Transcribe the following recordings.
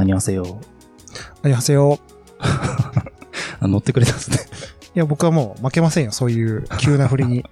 안녕하세요乗ってくれたんですね。いや、僕はもう負けませんよ、そういう急な振りに。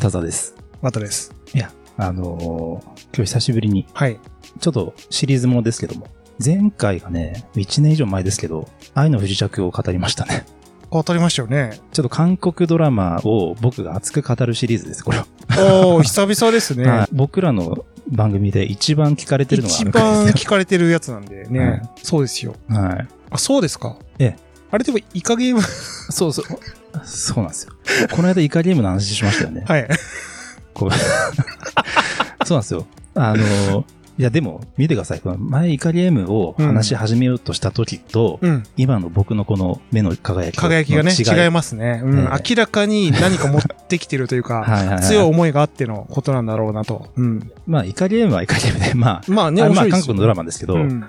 タザです。ワトです。いや、今日久しぶりに、はい、ちょっとシリーズもですけども、前回がね、1年以上前ですけど、愛の不時着を語りましたね。語りましたよね。ちょっと韓国ドラマを僕が熱く語るシリーズです、これは。おー、久々ですね。はい、僕らの番組で一番聞かれてるのがあるからですよ。一番聞かれてるやつなんでね。はい、そうですよ。はい。あ、そうですか。ええ。あれでもイカゲームそうそう。そうなんですよ。この間イカゲームの話しましたよね。はい。そうなんですよ。いやでも見てください。この前イカゲームを話し始めようとした時と、うん、今の僕のこの目の輝きがね、違いますね。うん、明らかに何か持ってきてるというか、はいはいはい、強い思いがあってのことなんだろうなと。うん、まあイカゲームはイカゲームで、まあね、まあ韓国のドラマですけど、うん、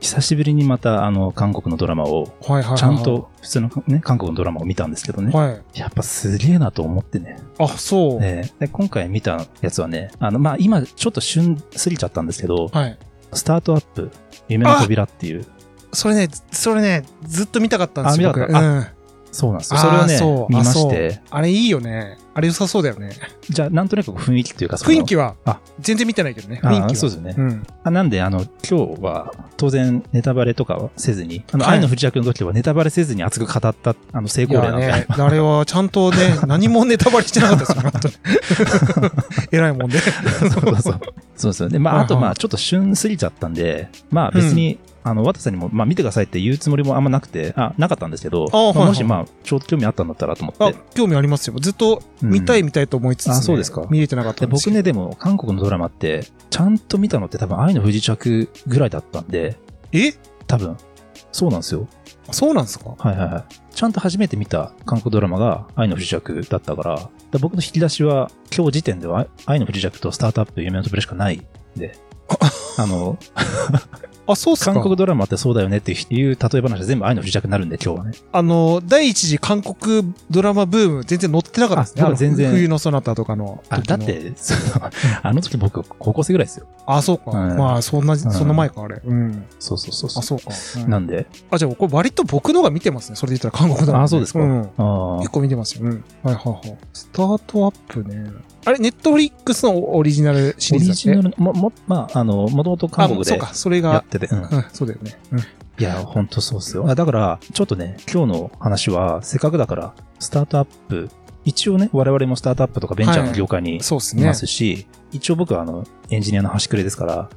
久しぶりにまた韓国のドラマを、はいはいはい、ちゃんと普通のね韓国のドラマを見たんですけどね。はい、やっぱすげえなと思ってね。あ、そう。で今回見たやつはね、まあ今ちょっと旬すぎちゃったんですけど、はい、スタートアップ夢の扉っていう、それねずっと見たかったんですよ。うん、そうなんですよ。それをね見まして、あれいいよね。あれ良さそうだよね。じゃあなんとなく雰囲気というか、雰囲気は全然見てないけどね。雰囲気はそうですね。うん、なんで今日は当然ネタバレとかはせずに、はい、愛の不時着の時はネタバレせずに熱く語った成功例なんで、ね、あれはちゃんとね何もネタバレしてなかったですよ。えらいもんで。そうですよね。まああとまあちょっと旬過ぎちゃったんで、まあ別に、うん、ワタさんにもまあ見てくださいって言うつもりもあんまなくて、なかったんですけど、はいはい、もしまあちょっと興味あったんだったらと思って。興味ありますよ。ずっと見たいと思いつつ、ね。あ、そうですか。見れてなかったんですよ。僕ね、でも韓国のドラマってちゃんと見たのって多分愛の不時着ぐらいだったんで。多分そうなんですよ。そうなんですか。はいはいはい。ちゃんと初めて見た韓国ドラマが愛の不時着だったから、僕の引き出しは今日時点では愛の不時着とスタートアップ夢の扉しかないんで。あ、そうっすか。韓国ドラマってそうだよねっていう例え話は全部愛の不時着になるんで、今日はね。第一次韓国ドラマブーム全然乗ってなかったですね。全然。冬のそなたとかの。だって、時僕高校生ぐらいですよ。あ、そうか。うん、まあ、そんな前か、あれ。うん。そう。あ、そうか。うん、なんで。じゃあ、これ割と僕のが見てますね。それで言ったら韓国ドラマ。あ、そうですか。うん、結構見てますよ。うん。はい。スタートアップね。あれ、ネットフリックスのオリジナルシリーズだって。オリジナルもともと韓国でやってて。うん、そうだよね。うん、いや、ほんとそうっすよ。だから、ちょっとね、今日の話は、せっかくだから、スタートアップ、一応ね、我々もスタートアップとかベンチャーの業界にいますし、はい、一応僕はエンジニアの端くれですから、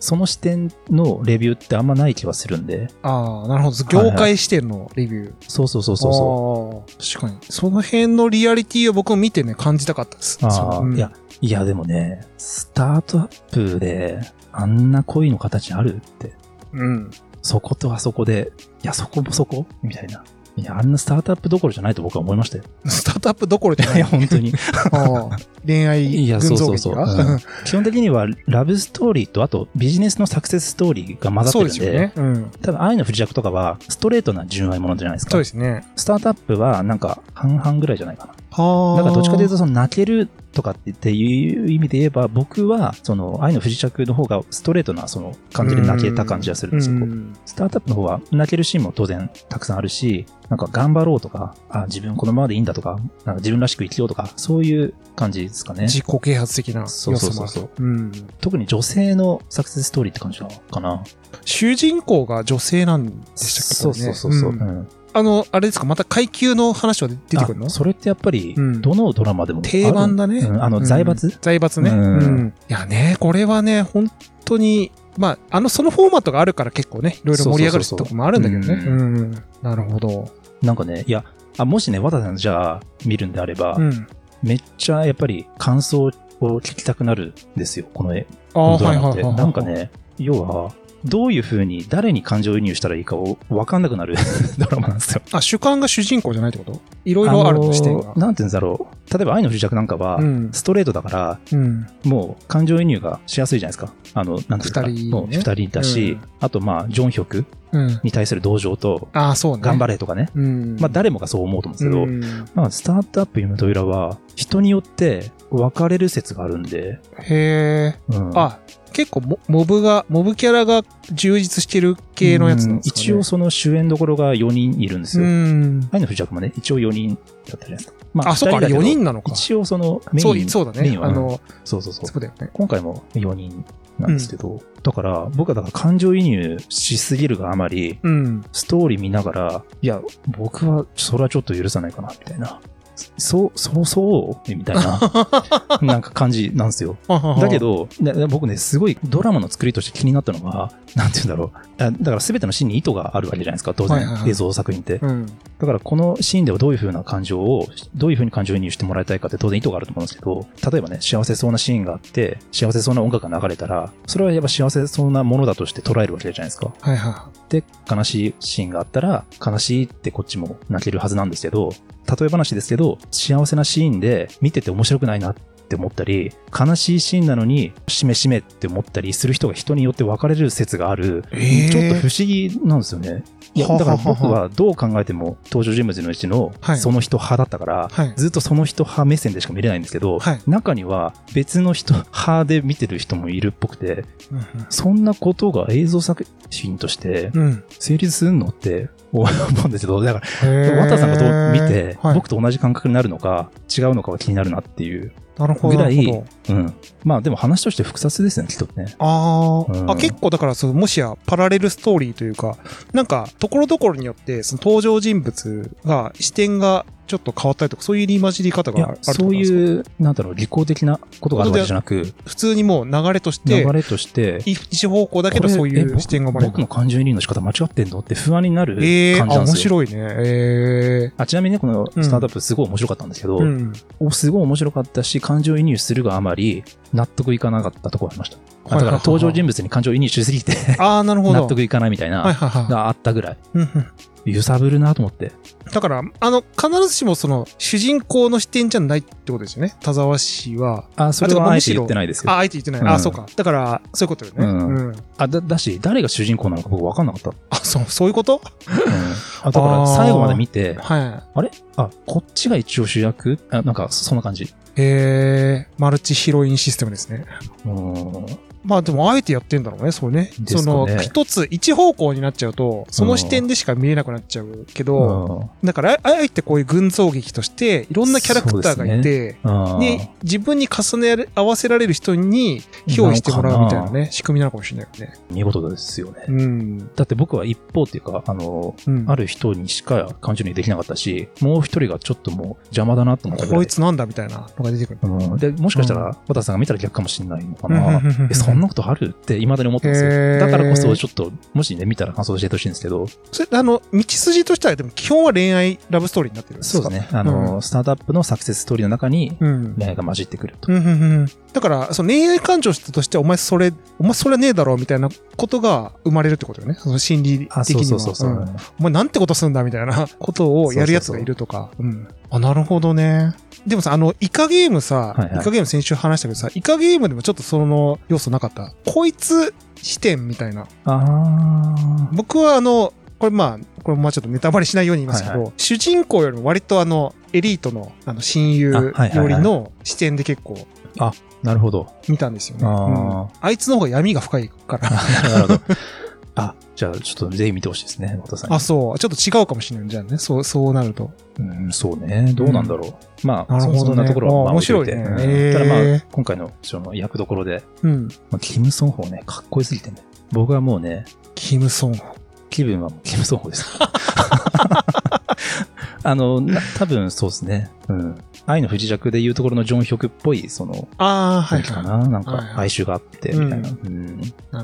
その視点のレビューってあんまない気はするんで。ああ、なるほど。業界視点のレビュー。はいはい、そう。確かに。その辺のリアリティを僕も見てね、感じたかったです。いや、でもね、スタートアップで、あんな恋の形あるって。うん。そことあそこで、いや、そこもそこみたいな。いや、あんなスタートアップどころじゃないと僕は思いましたよ。スタートアップどころじゃない。いや、本当に。恋愛群像劇が、基本的にはラブストーリーと、あとビジネスのサクセスストーリーが混ざってるんで。そうですね。うん。多分愛の不時着とかはストレートな純愛ものじゃないですか。そうですね。スタートアップはなんか半々ぐらいじゃないかな。だからどっちかというとその泣けるとかっていう意味で言えば、僕はその愛の不時着の方がストレートなその感じで泣けた感じがするんですけど、スタートアップの方は泣けるシーンも当然たくさんあるし、なんか頑張ろうとか、自分このままでいいんだとか、なんか自分らしく生きようとか、そういう感じですかね。自己啓発的な要素もある。そう、うん。特に女性のサクセスストーリーって感じかな。主人公が女性なんでしたっけ、ね、そう。うん、あれですか、また階級の話は出てくるの？それってやっぱり、どのドラマでも定番だね。財閥ね。うん。いやね、これはね、本当に、まあ、そのフォーマットがあるから結構ね、いろいろ盛り上がるとこもあるんだけどね。うん。なるほど。なんかね、いや、もしね、和田さんじゃあ、見るんであれば、めっちゃやっぱり感想を聞きたくなるんですよ、この絵。ああ、はいはいはい。なんかね、要は、どういう風に誰に感情移入したらいいかを分かんなくなるドラマなんですよ。主観が主人公じゃないってこと？いろいろあるとして。なんて言うんだろう。例えば愛の不時着なんかは、ストレートだから、もう感情移入がしやすいじゃないですか。なんていうか、二人だし、あとまあ、ジョンヒョクに対する同情と、頑張れとかね。まあ、誰もがそう思うと思うんですけど、まあ、スタートアップ夢の扉は、人によって分かれる説があるんで。へー。うん、結構モブキャラが充実してる系のやつなんですかね。一応その主演どころが4人いるんですよ。愛の不時着まで一応4人だったじゃないですか。まあ、そうか、あれ4人なのか。一応そのメインは、そうだね。そうだよね。今回も4人なんですけど、だから僕は感情移入しすぎるがあまり、ストーリー見ながら、いや、僕はそれはちょっと許さないかな、みたいな。みたいな、なんか感じなんですよ。だけど、僕ね、すごいドラマの作りとして気になったのが、なんて言うんだろう。だから全てのシーンに意図があるわけじゃないですか、当然、映像作品って。だからこのシーンではどういう風に感情移入してもらいたいかって当然意図があると思うんですけど、例えばね、幸せそうなシーンがあって、幸せそうな音楽が流れたら、それはやっぱ幸せそうなものだとして捉えるわけじゃないですか。で、悲しいシーンがあったら、悲しいってこっちも泣けるはずなんですけど、例え話ですけど、幸せなシーンで見てて面白くないなって思ったり、悲しいシーンなのにしめしめって思ったりする人が人によって分かれる説がある、ちょっと不思議なんですよね。いや、だから僕はどう考えても登場人物のうちのその人派だったから、ずっとその人派目線でしか見れないんですけど、中には別の人派で見てる人もいるっぽくて、そんなことが映像作品として成立するのって思うんですけど、だから渡さんがどう見て、僕と同じ感覚になるのか違うのかは気になるなっていうぐらい、まあでも話として複雑ですね、きっとね。結構だからそのもしやパラレルストーリーというか、なんかところどころによってその登場人物が視点がちょっと変わったりとか、そういう入り混じり方があるとか、そういうなんだろう、利己的なことがあるわけじゃなく、普通にもう流れとして一方向だけどそういう視点が生まれる。僕の感情移入の仕方間違ってんのって不安になる感じなんですよ。面白いね。ちなみにね、このスタートアップすごい面白かったんですけど、すごい面白かったし、感情移入するがあまり納得いかなかったところありました。だから登場人物に感情移入しすぎて納得いかないみたいながあったぐらい。揺さぶるなと思って。だから、必ずしもその、主人公の視点じゃないってことですよね。田沢氏は。それはあえて言ってないですよ。あえて言ってない。そうか。だから、そういうことよね。だし、誰が主人公なのか僕分かんなかった。そういうこと?だから、最後まで見て、こっちが一応主役?なんか、そんな感じ。マルチヒロインシステムですね。まあでもあえてやってんだろうね、そうね。その一方向になっちゃうと、その視点でしか見えなくなっちゃうけど、だからあえてこういう群像劇として、いろんなキャラクターがいて、で、自分に重ね合わせられる人に憑依してもらうみたいなね、仕組みなのかもしれないよね。見事ですよね。だって僕は一方っていうか、ある人にしか感情にできなかったし、もう一人がちょっともう邪魔だなと思ったぐらい。こいつなんだみたいなのが出てくる。で、もしかしたら、渡さんが見たら逆かもしれないのかな。そんなことあるって未だに思ってますよ。だからこそちょっともしね見たら感想教えてほしいんですけど、それ道筋としてはでも基本は恋愛ラブストーリーになってるんですか。そうですね。スタートアップのサクセスストーリーの中に恋愛が混じってくると。だからその恋愛感情としてお前それねえだろみたいなことが生まれるってことよね。その心理的には。お前なんてことすんだみたいなことをやるやつがいるとか。なるほどね。でもさ、イカゲーム先週話したけどさ、イカゲームでもちょっとその要素なかった。こいつ視点みたいな。僕はこれまあちょっとネタバレしないように言いますけど、主人公よりも割とエリートの親友よりの視点で結構。なるほど。見たんですよね。あいつの方が闇が深いから。なるほど。じゃあちょっとぜひ見てほしいですね、渡さんに。ちょっと違うかもしれないじゃんね。そうなると。そうね。どうなんだろう。まあ、そんなところは面白いね。ただまあ、今回のその役どころで、キム・ソンホね、かっこよすぎてね。僕はもうね、キム・ソンホ。気分はキム・ソンホです。多分そうですね。愛の不時着でいうところのジョンヒョクっぽい、雰囲気かな。なんか、哀愁があって、みたいな。な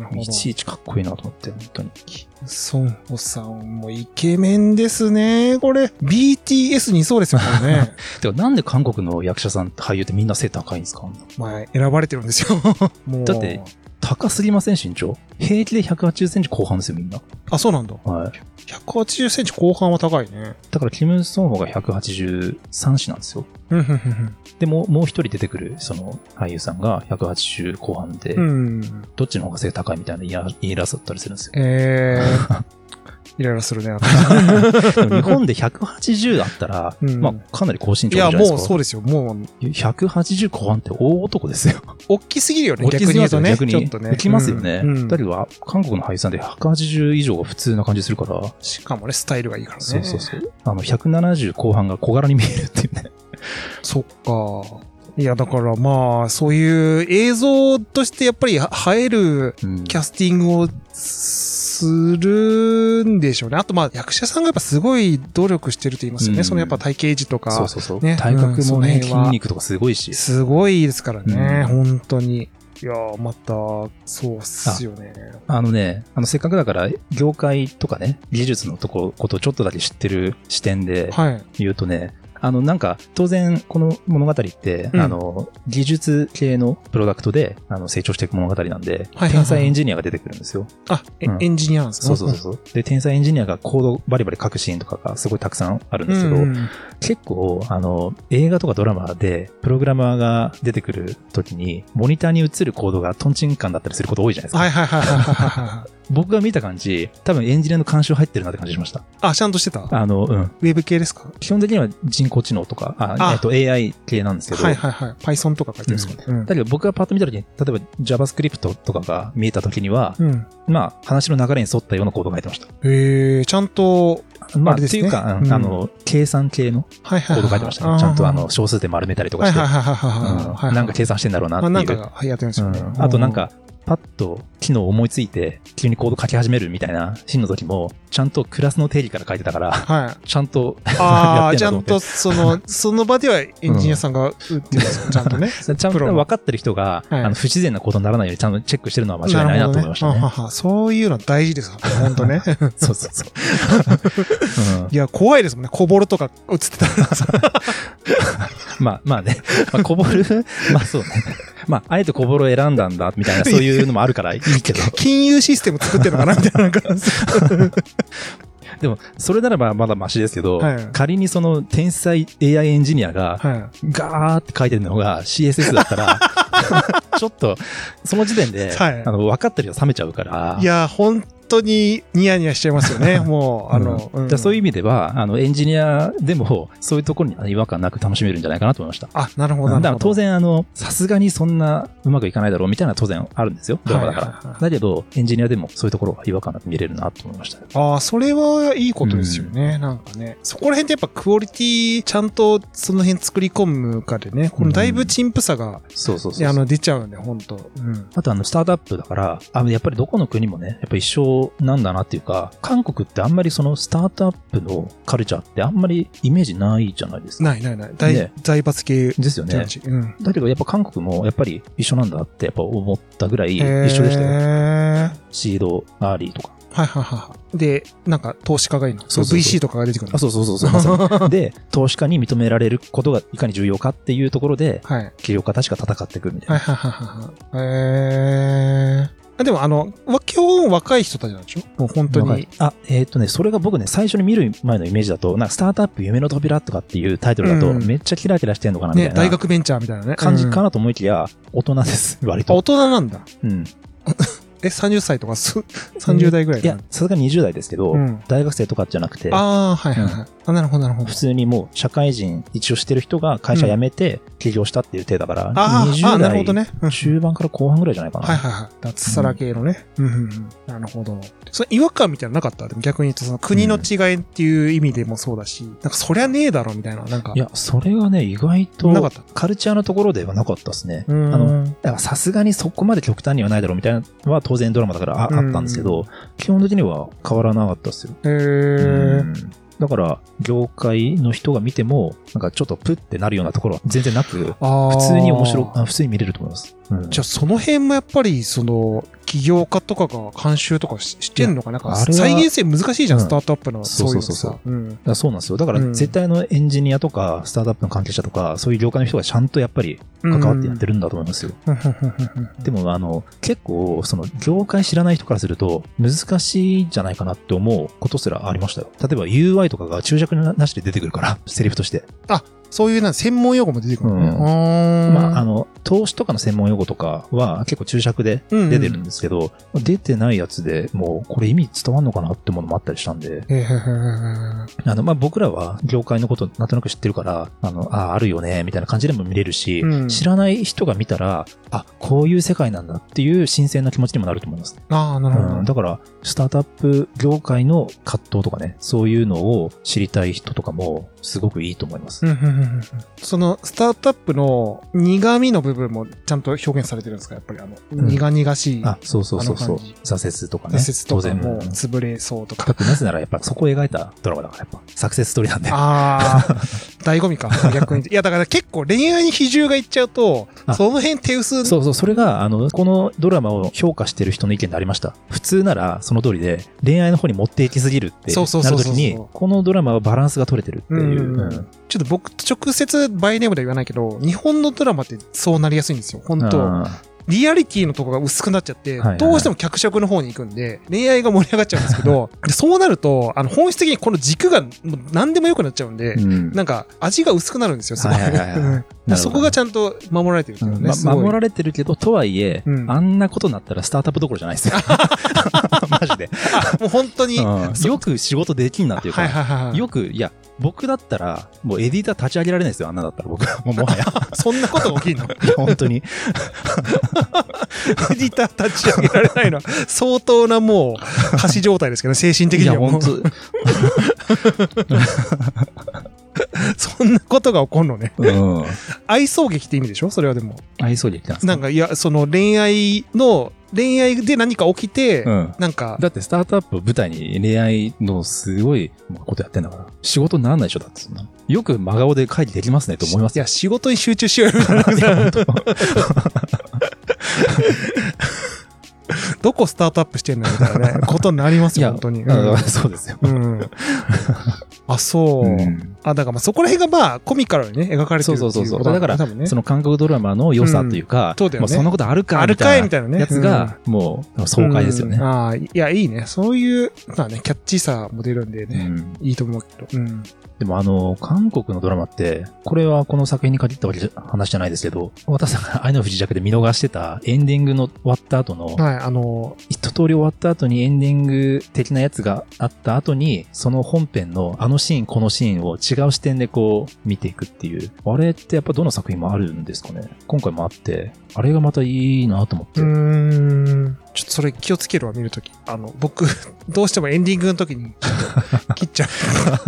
るほど。いちいちかっこいいなと思って、本当に。キム・ソンホさんもイケメンですね。これ、BTS にそうですよね。てか、なんで韓国の役者さん、俳優ってみんな背高いんですか?選ばれてるんですよ。だって、高すぎません、身長。平気で180センチ後半ですよ、みんな。そうなんだ。180センチ後半は高いね。だから、キム・ソンホが183なんですよ。でも、もう一人出てくる、俳優さんが180後半で、どっちの方が背が高いみたいな言い争ったりするんですよ。イライラするね。日本で180あったら、うん、まあ、かなり高身長じゃないですか。いや、もうそうですよ。もう。180後半って大男ですよ。大きすぎるよね。逆に言うとね。逆に。ちょっとね。浮きますよね。二、うん、人は、韓国の俳優さんで180以上が普通な感じするから。しかもね、スタイルがいいからね。そうそうそう。170後半が小柄に見えるっていうね。そっか。いや、だからまあ、そういう映像としてやっぱり映えるキャスティングをするんでしょうね。あとまあ、役者さんがやっぱすごい努力してると言いますよね。うん、そのやっぱ体型維持とか。そうそうそう。ね、体格もね、筋肉とかすごいし。すごいですからね、うん、本当に。いやー、また、そうっすよね。せっかくだから、業界とかね、技術のことをちょっとだけ知ってる視点で言うとね、はい、なんか、当然、この物語って、うん、技術系のプロダクトで、成長していく物語なんで、はいはいはい、天才エンジニアが出てくるんですよ。あ、うん、エンジニアなんですね。そうそうそう。で、天才エンジニアがコードバリバリ書くシーンとかがすごいたくさんあるんですけど、うん、結構、映画とかドラマで、プログラマーが出てくるときに、モニターに映るコードがトンチンカンだったりすること多いじゃないですか。はいはいはい。僕が見た感じ、多分エンジニアの監修入ってるなって感じしました。あ、ちゃんとしてた？うん。ウェブ系ですか？基本的には人工知能とか、AI 系なんですけど。はいはいはい。Python とか書いてるんですかね、うん。だけど僕がパッと見たときに、例えば JavaScript とかが見えたときには、うん、まあ、話の流れに沿ったようなコードが書いてました。へー、ちゃんと、まあ、あれですね、っていうか、うん、計算系のコード書いてましたね。はいはいはい、ちゃんと小数で丸めたりとかして。なんか計算してんだろうなっていう。まあ、なんかやってるんですよね。うん、あとなんか、パッと機能を思いついて急にコード書き始めるみたいなシーンの時もちゃんとクラスの定義から書いてたから、はい、ちゃんとああちゃんとその場ではエンジニアさんが打ってるんですよ、うん、ちゃんとねちゃんと分かってる人が、はい、不自然なことにならないようにちゃんとチェックしてるのは間違いないなと思いましたね。はは、そういうのは大事ですよ本当ね。そうそうそう、うん、いや怖いですもんね、こぼるとか映ってたらさまあね、まあ、こぼるまあそうね、まああえてこぼるを選んだんだみたいなそういうのもあるからいいけど金融システム作ってるのかなみたいな感じでもそれならばまだマシですけど、はい、仮にその天才 AI エンジニアがガーって書いてるのが CSS だったらちょっとその時点で、はい、分かってるよ、冷めちゃうから。いや本当にニヤニヤしちゃいますよね。もううん、じゃそういう意味ではエンジニアでもそういうところに違和感なく楽しめるんじゃないかなと思いました。あ、なるほど。だから当然さすがにそんなうまくいかないだろうみたいな当然あるんですよ。ドラマだから、はいはいはい。だけどエンジニアでもそういうところは違和感なく見れるなと思いました。ああ、それはいいことですよね、うん。なんかね、そこら辺ってやっぱクオリティちゃんとその辺作り込むかでね、このだいぶ陳腐さが、うん、そうそうそう出ちゃうんで本当。うん、あとスタートアップだからやっぱりどこの国もね、やっぱ一生なんだなっていうか、韓国ってあんまりそのスタートアップのカルチャーってあんまりイメージないじゃないですか。ない、財閥系ですよね、うん、だけどやっぱ韓国もやっぱり一緒なんだってやっぱ思ったぐらい一緒でしたよ、シードアーリーとか、はいはいはい。で、なんか投資家がいいの。そう VC とかが出てくるの。あ、そう、まさに。で、投資家に認められることがいかに重要かっていうところで、はい、企業家たちが戦っていくみたいな。はい。でも基本若い人たちなんでしょ？もう本当に。それが僕ね、最初に見る前のイメージだと、なんかスタートアップ夢の扉とかっていうタイトルだと、めっちゃキラキラしてんのかなみたいな、うん。ね、大学ベンチャーみたいなね。感じかなと思いきや、大人です、割と。大人なんだ。うん。30歳とか30代ぐらい、いや、さすがに20代ですけど、うん、大学生とかじゃなくて。ああ、はいはいはい。うん、あ、なるほど。普通にもう社会人一応してる人が会社辞めて起業したっていう体だから、うん、20代、ね、うん、中盤から後半ぐらいじゃないかな。はいはいはい。脱サラ系のね。うん、うんうんうん、なるほど。それ違和感みたいなのなかった？でも逆に言うとその国の違いっていう意味でもそうだし、うん、なんかそりゃねえだろみたいな、なんか。いや、それがね、意外とカルチャーのところではなかったですね。さすがにそこまで極端にはないだろみたいなのは当然ドラマだから あったんですけど、基本的には変わらなかったですよ。へー。だから業界の人が見てもなんかちょっとプッてなるようなところは全然なく、普通に見れると思います、うん、じゃあその辺もやっぱりその起業家とかが監修とかしてんのかな、なんか再現性難しいじゃん、スタートアップの。そうなんですよ。だから絶対のエンジニアとかスタートアップの関係者とかそういう業界の人がちゃんとやっぱり関わってやってるんだと思いますよ、うん、でも結構その業界知らない人からすると難しいんじゃないかなって思うことすらありましたよ。例えば UI とかが注釈なしで出てくるから、セリフとして。あ、そういうなん専門用語も出てくる、ねうんまあ、投資とかの専門用語とかは結構注釈で出てるんですけど、うんうん、出てないやつでもうこれ意味伝わるのかなってものもあったりしたんでまあ、僕らは業界のことなんとなく知ってるからあるよねみたいな感じでも見れるし、うん、知らない人が見たらあこういう世界なんだっていう新鮮な気持ちにもなると思いますあなるほど、うん、だからスタートアップ業界の葛藤とかねそういうのを知りたい人とかもすごくいいと思います、うんうんうん、そのスタートアップの苦味の部分もちゃんと表現されてるんですかやっぱり苦々しい、うん、あそうそうそうそう挫折とかね挫折とかも潰れそうとかだってなぜならやっぱそこを描いたドラマだからやっぱサクセスストーリーなんでああ醍醐味か逆にいやだから結構恋愛に比重がいっちゃうとその辺手薄そうそうそれがこのドラマを評価してる人の意見でありました普通ならその通りで恋愛の方に持っていきすぎるってなるときにこのドラマはバランスが取れてるっていう、うんうん、ちょっと僕直接バイネームでは言わないけど日本のドラマってそうなりやすいんですよ本当リアリティのところが薄くなっちゃって、はいはい、どうしても脚色の方に行くんで、恋愛が盛り上がっちゃうんですけど、そうなると、本質的にこの軸がもう何でも良くなっちゃうんで、うん、なんか味が薄くなるんですよ、すごい。はいはいはいね、そこがちゃんと守られてるっていうね、うんま。守られてるけど、とはいえ、うん、あんなことになったらスタートアップどころじゃないですよ。マジで。もう本当に、うん。よく仕事できんなっていうか、はいはいはい、よく、いや、僕だったら、もうエディター立ち上げられないですよ、あんなだったら僕は。もうもはや。そんなこと起きんの本当に。エディター立ち上げられないのは、相当なもう、貸し状態ですけど、ね、精神的にはもう。いや、本当そんなことが起こるのね、うん。愛想劇って意味でしょそれはでも。愛想劇ってなんですかなんか、いや、その恋愛で何か起きて、うん、なんか。だってスタートアップを舞台に恋愛のすごいことやってんだから。仕事にならないでしょだってそんな。よく真顔で会議できますねと思います。いや、仕事に集中しようよ。どこスタートアップしてんのみたいなね、ことになりますよ、本当に。うん、そうですよ。うん、あ、そう。うん、あ、だからまあそこら辺がまあコミカルにね、描かれてるっていうことなんだね。そうそうそう。だから、ね、その韓国ドラマの良さというか、うん ねまあ、そんなことあるかみたいなやつが、うん、もう爽快ですよね。うん、ああ、いや、いいね。そういう、まあね、キャッチーさも出るんでね、うん、いいと思うけど。うんでも韓国のドラマって、これはこの作品に限った話じゃないですけど、私が愛の不時着で見逃してたエンディングの終わった後の、はい、一通り終わった後にエンディング的なやつがあった後に、その本編のあのシーン、このシーンを違う視点でこう見ていくっていう、あれってやっぱどの作品もあるんですかね。今回もあって、あれがまたいいなと思って。ちょっとそれ気をつけるわ、見るとき。僕、どうしてもエンディングのときに切っちゃう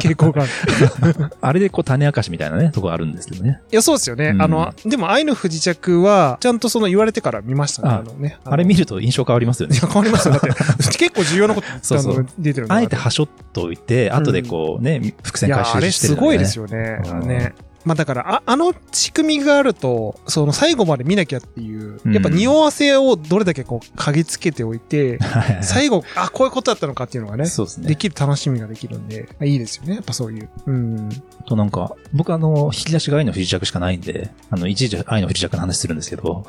傾向がある。あれでこう種明かしみたいなね、とこあるんですけどね。いや、そうですよね。うん、でも愛の不時着は、ちゃんとその言われてから見ましたね。ねあれ見ると印象変わりますよね。いや変わりますよ。だって、結構重要なことそう出てるんで。あえてはしょっといて、後でこうね、うん、伏線回収してる、ね。いや、あれすごいですよね。うん、ね。まあだから仕組みがあるとその最後まで見なきゃっていうやっぱ匂わせをどれだけこう嗅ぎつけておいて、うん、最後あこういうことだったのかっていうのが そうですねできる楽しみができるんでいいですよねやっぱそういううんとなんか僕引き出しが愛の不時着しかないんでいちいち愛の不時着の話するんですけど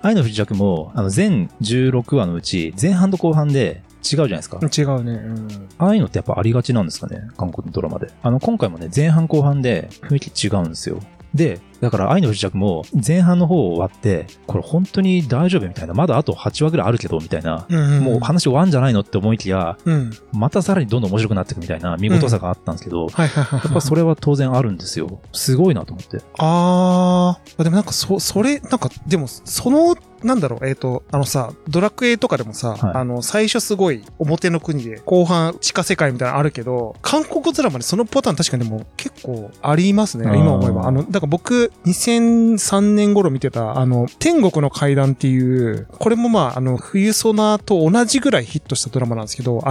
愛の不時着も全16話のうち前半と後半で違うじゃないですか。違うね、うん。ああいうのってやっぱありがちなんですかね。韓国のドラマで。今回もね、前半後半で雰囲気違うんですよ。で、だから愛の不時着も前半の方終わって、これ本当に大丈夫みたいな、まだあと8話ぐらいあるけど、みたいな、うんうんうん、もう話終わんじゃないのって思いきや、うん、またさらにどんどん面白くなっていくみたいな見事さがあったんですけど、うんはいはいはいはい、やっぱそれは当然あるんですよ。すごいなと思って。あー、でもなんかそれ、なんかでもその、なんだろうさ、ドラクエとかでもさ、はい、最初すごい表の国で、後半地下世界みたいなのあるけど、韓国ドラマでそのパターン確かにもう結構ありますね、今思えば。だから僕、2003年頃見てた、天国の階段っていう、これもまあ、冬ソナと同じぐらいヒットしたドラマなんですけど、うん、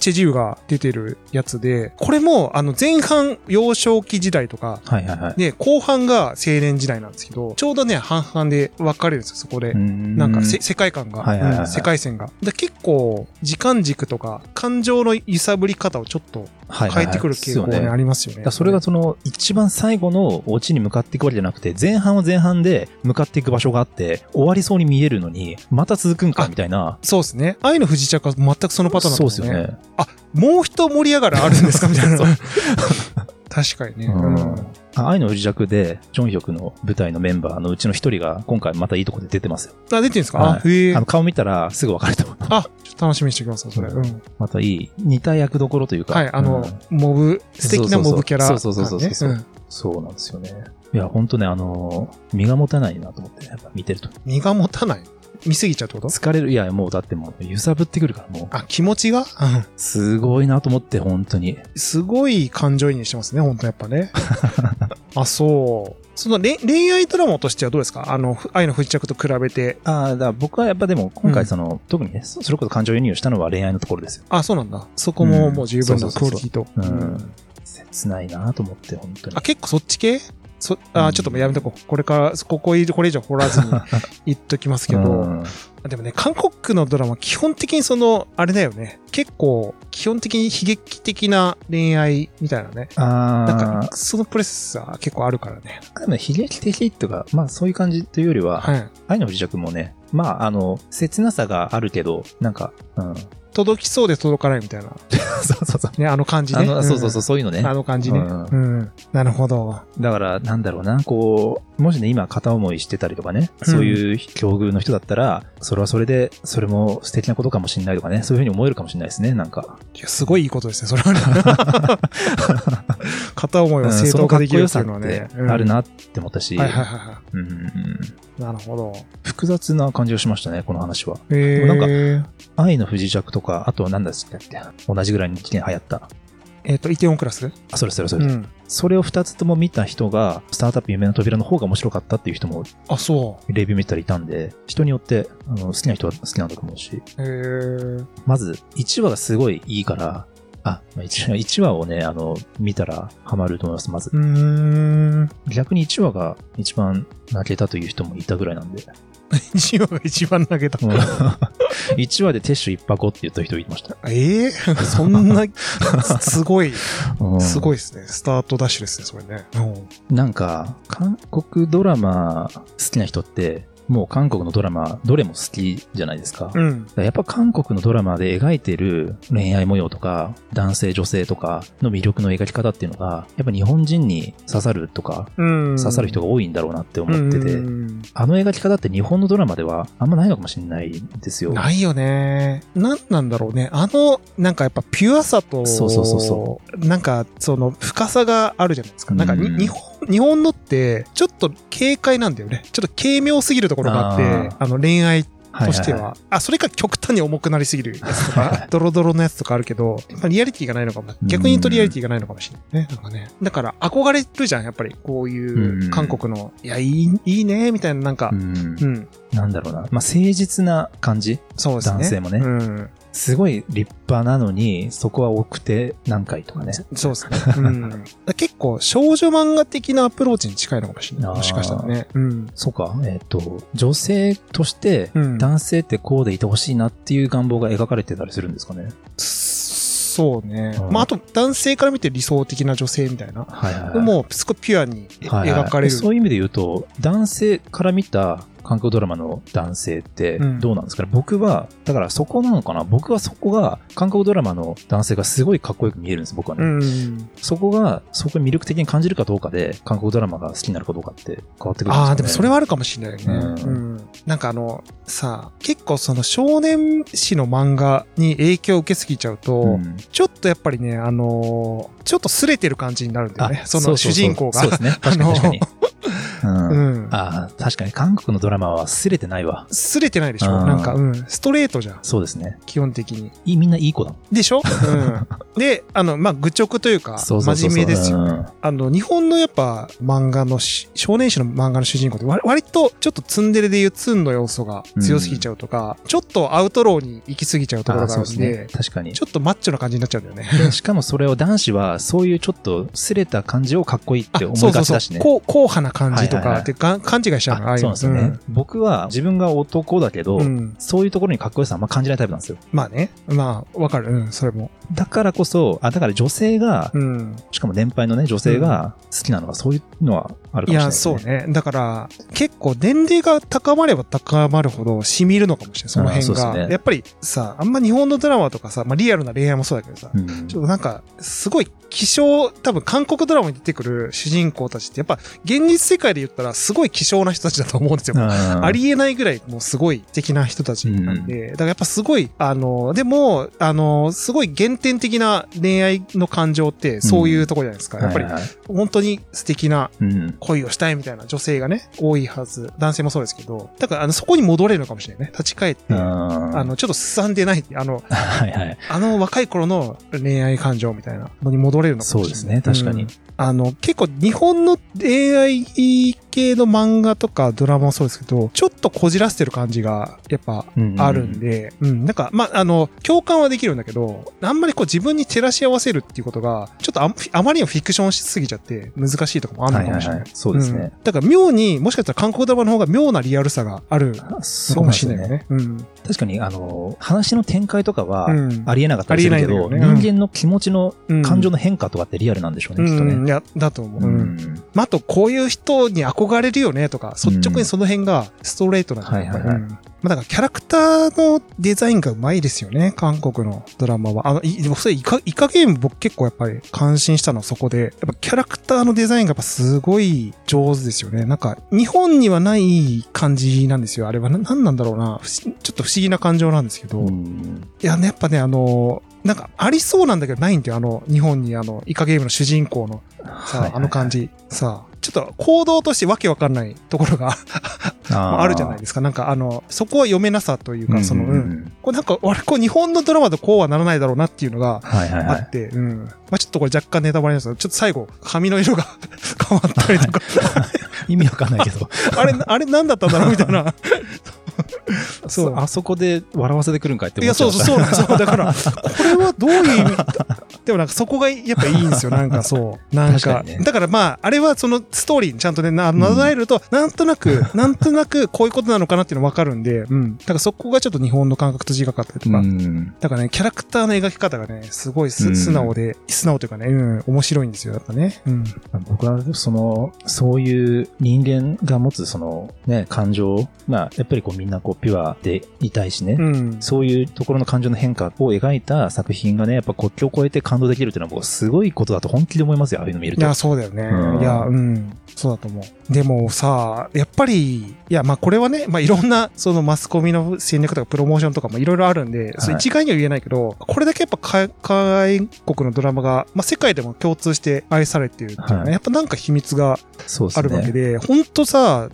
チェジウが出てるやつで、これも、前半幼少期時代とか、はいはいはい、で、後半が青年時代なんですけど、ちょうどね、半々で分かれるんですよ、そこで。うんなんか世界観が、はいはいはい、世界線がで結構時間軸とか感情の揺さぶり方をちょっと変えてくる傾向ねありますよね。だそれがその一番最後のオチに向かっていくわけじゃなくて、前半は前半で向かっていく場所があって終わりそうに見えるのにまた続くんかみたいな。そうですね。愛の不時着は全くそのパターンなんですね。そうですよね。あもう一盛り上がりあるんですかみたいな。確かにね。うん愛の不時着でジョンヒョクの舞台のメンバーのうちの一人が今回またいいとこで出てますよ。あ、出てるんですか、はい、顔見たらすぐ分かると思う。あ、ちょっと楽しみにしてくださいそれ、うん、またいい似た役どころというか、はい、モブ素敵なモブキャラ、そうそうそうそうなんですよね。いや本当ね身が持たないなと思って、ね、やっぱ見てると身が持たない見すぎちゃうってこと？疲れる。いやもうだってもう揺さぶってくるからもう。あ、気持ちが？うん。すごいなと思って本当に。すごい感情移入してますね本当やっぱね。あ、そう。その恋愛ドラマとしてはどうですか？愛の不時着と比べて。ああ、だ僕はやっぱでも今回その、うん、特にね、それこそ感情移入したのは恋愛のところですよ。あ、そうなんだ。そこももう十分なクオリティと。うん。切ないなと思って本当に。あ、結構そっち系？ちょっともうやめとこう。これから、これ以上掘らずに言っときますけど。うん、でもね、韓国のドラマ基本的にあれだよね。結構、基本的に悲劇的な恋愛みたいなね。ああ。なんか、そのプレスは結構あるからね。でも悲劇的とか、まあそういう感じというよりは、はい、愛の不時着もね、まあ切なさがあるけど、なんか、うん。届きそうで届かないみたいな。そうそうそう。ね、あの感じね。うん、そうそうそう、そういうのね。あの感じね。うん。うん、なるほど。だから、なんだろうな、もしね、今片思いしてたりとかね、うん、そういう境遇の人だったら、それはそれで、それも素敵なことかもしれないとかね、そういうふうに思えるかもしれないですね、なんか。いや、すごいいいことですね、それはね。片思いを正当化できるっていうのはね。あるなって思ったし。はいはいはい。うん。なるほど。複雑な感じをしましたね、この話は。なんか、愛の不時着とか、あとは何だっけ、同じぐらいに時期に流行った。イテオンクラス？あ、それ、うん。それを2つとも見た人が、スタートアップ夢の扉の方が面白かったっていう人も、あ、そう。レビュー見たりいたんで、人によって、好きな人は好きなんだと思うし。まず、1話がすごいいいから、1話をね、見たらハマると思います、まず。逆に1話が一番泣けたという人もいたぐらいなんで。1話が一番泣けた。1話でティッシュ1箱って言った人いました。そんな、すごい、すごいですね。スタートダッシュですね、それね。なんか、韓国ドラマ好きな人って、もう韓国のドラマどれも好きじゃないですか、うん、やっぱ韓国のドラマで描いてる恋愛模様とか男性女性とかの魅力の描き方っていうのがやっぱ日本人に刺さるとか、うん、刺さる人が多いんだろうなって思ってて、うん、あの描き方って日本のドラマではあんまないのかもしれないんですよ。ないよね。何なんだろうね、なんかやっぱピュアさとそうなんかその深さがあるじゃないですか。なんかに、うん、日本のってちょっと軽快なんだよね。ちょっと軽妙すぎるところがあって、恋愛としては、はいはいはい、それか極端に重くなりすぎるやつとかドロドロのやつとかあるけど、リアリティがないのかも、逆に言うとリアリティがないのかもしれないね。なんかね、だから憧れるじゃん、やっぱりこういう韓国の、いや、いいねみたいな、なんか、うん、なんだろうな、まあ、誠実な感じ。そうですね、男性もね、うん、すごい立派なのにそこは奥手何回とかね。そうですね、うん、結構少女漫画的なアプローチに近いのかもしれない、もしかしたらね、うん、そうか、女性として男性ってこうでいてほしいなっていう願望が描かれてたりするんですかね、うん。そうね、うん、まあ、あと男性から見て理想的な女性みたいな、はいはいはい、もうすごいピュアに描かれる、はいはい、そういう意味で言うと男性から見た韓国ドラマの男性ってどうなんですかね、うん、僕はだからそこなのかな。僕はそこが韓国ドラマの男性がすごいかっこよく見えるんです、僕はね、うん、そこが魅力的に感じるかどうかで韓国ドラマが好きになるかどうかって変わってくるんですかね。あ、でもそれはあるかもしれないね、うんうん、なんかさ、結構その少年誌の漫画に影響を受けすぎちゃうと、うん、ちょっとやっぱりね、ちょっと擦れてる感じになるんだよね、その主人公が。そうですね、確かにうんうん、確かに韓国のドラマは擦れてないわ。擦れてないでしょ、なんか、うん、ストレートじゃん。そうですね、基本的にみんないい子だもんでしょ、うん、で、まあ、愚直というか真面目ですよね、うん、日本のやっぱ漫画の少年誌の漫画の主人公って割とちょっとツンデレでいうツンの要素が強すぎちゃうとか、うん、ちょっとアウトローに行き過ぎちゃうところがあるん で、ね、確かにちょっとマッチョな感じになっちゃうんだよね。しかもそれを男子はそういうちょっと擦れた感じをかっこいいって思いがちだしね。そうそうそう、硬派な感じ感じとかって勘違いしちゃうのがありますね、うん。僕は自分が男だけど、うん、そういうところにかっこよさあんま感じないタイプなんですよ。まあね。まあ、わかる。うん、それも。だからこそ、だから女性が、うん、しかも年配のね、女性が好きなのがそういうのはあるかもしれない、ね。いや、そうね。だから、結構年齢が高まれば高まるほど染みるのかもしれない、その辺が。そうですね、やっぱりさ、あんま日本のドラマとかさ、まあリアルな恋愛もそうだけどさ、うん、ちょっとなんか、すごい希少、多分韓国ドラマに出てくる主人公たちってやっぱ現実世界で言ったらすごい希少な人たちだと思うんですよ。ありえないぐらいもうすごい的な人たちなんで、うん、だからやっぱすごいでもすごい原点的な恋愛の感情ってそういうとこじゃないですか、うん、やっぱり本当に素敵な恋をしたいみたいな女性がね多いはず、男性もそうですけど、だからそこに戻れるのかもしれないね。立ち返ってちょっとすさんでないはい、はい、若い頃の恋愛感情みたいなのに戻れるのかもしれない。そうですね、確かに、うん、結構日本の AI 系の漫画とかドラマもそうですけど、ちょっとこじらせてる感じがやっぱあるんで、うん、うんうん、なんか、ま、共感はできるんだけど、あんまりこう自分に照らし合わせるっていうことが、ちょっとあまりにもフィクションしすぎちゃって難しいとかもあるのかもしれない。はいはいはい、そうですね、うん。だから妙に、もしかしたら韓国ドラマの方が妙なリアルさがあるかもしれないよね。うん、確かに、話の展開とかはありえなかったりするけど、うん、人間の気持ちの感情の変化とかってリアルなんでしょうね、きっとね。うん、いや、だと思う。うん、あと、こういう人に憧れるよねとか、率直にその辺がストレートな。はいはいはい。うん、だからキャラクターのデザインがうまいですよね、韓国のドラマは。それイカゲーム僕結構やっぱり感心したのはそこで、やっぱキャラクターのデザインがやっぱすごい上手ですよね。なんか日本にはない感じなんですよ。あれは何なんだろうな。ちょっと不思議な感情なんですけど。いやね、やっぱね、なんかありそうなんだけどないんだよ。日本にイカゲームの主人公のさ、はいはいはい、感じ。さあ、ちょっと行動としてわけわかんないところがあるじゃないですか。なんかそこは読めなさというか、これなんか、こう日本のドラマとこうはならないだろうなっていうのがあって、はいはいはい、うん。ちょっとこれ若干ネタバレなんですけど、ちょっと最後、髪の色が変わったりとか。意味わかんないけど。あれ何だったんだろうみたいな。そう、あそこで笑わせてくるんかいって思っちゃった。いや、そう、だから、これはどういう意味でもなんかそこがやっぱいいんですよ。なんかそう。なんか、かね、だからあれはそのストーリーにちゃんとね、なぞらえると、なんとなくこういうことなのかなっていうのわかるんで、うん。だからそこがちょっと日本の感覚と違かったりとか、うん。だからね、キャラクターの描き方がね、すごい素直というかね、うん、面白いんですよ、やっぱね。うん。僕は、そういう人間が持つね、感情、やっぱりみんなピュアでいたいしね、うん、そういうところの感情の変化を描いた作品がね、やっぱ国境を越えて感動できるっていうのは僕すごいことだと本気で思いますよ、ああいうの見ると。いや、そうだよね。うん、いや、うん。そうだと思う。でもさ、やっぱり、これはね、いろんな、マスコミの戦略とかプロモーションとかもいろいろあるんで、それ一概には言えないけど、はい、これだけやっぱ海外のドラマが、世界でも共通して愛されてるっていうね、はい、やっぱなんか秘密があるわけで、ほんとさ、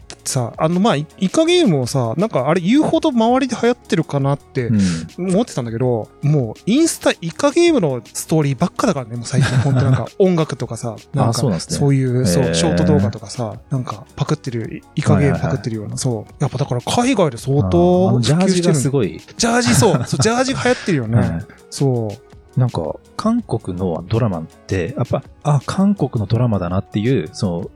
イカゲームをさ、なんかあれ言うほど周りで流行ってるかなって思ってたんだけど、うん、もうインスタイカゲームのストーリーばっかだからね、もう最近ほんとなんか音楽とかさ、なんかそういう、そう、ショート動画とかさ、なんかパクってる、イカゲームパクってるような、はいはいはい、そう。やっぱだから海外で相当普及してる。ジャージがすごい。ジャージ、そう、ジャージが流行ってるよね。はい、そう。なんか、韓国のドラマって、やっぱ、韓国のドラマだなっていう、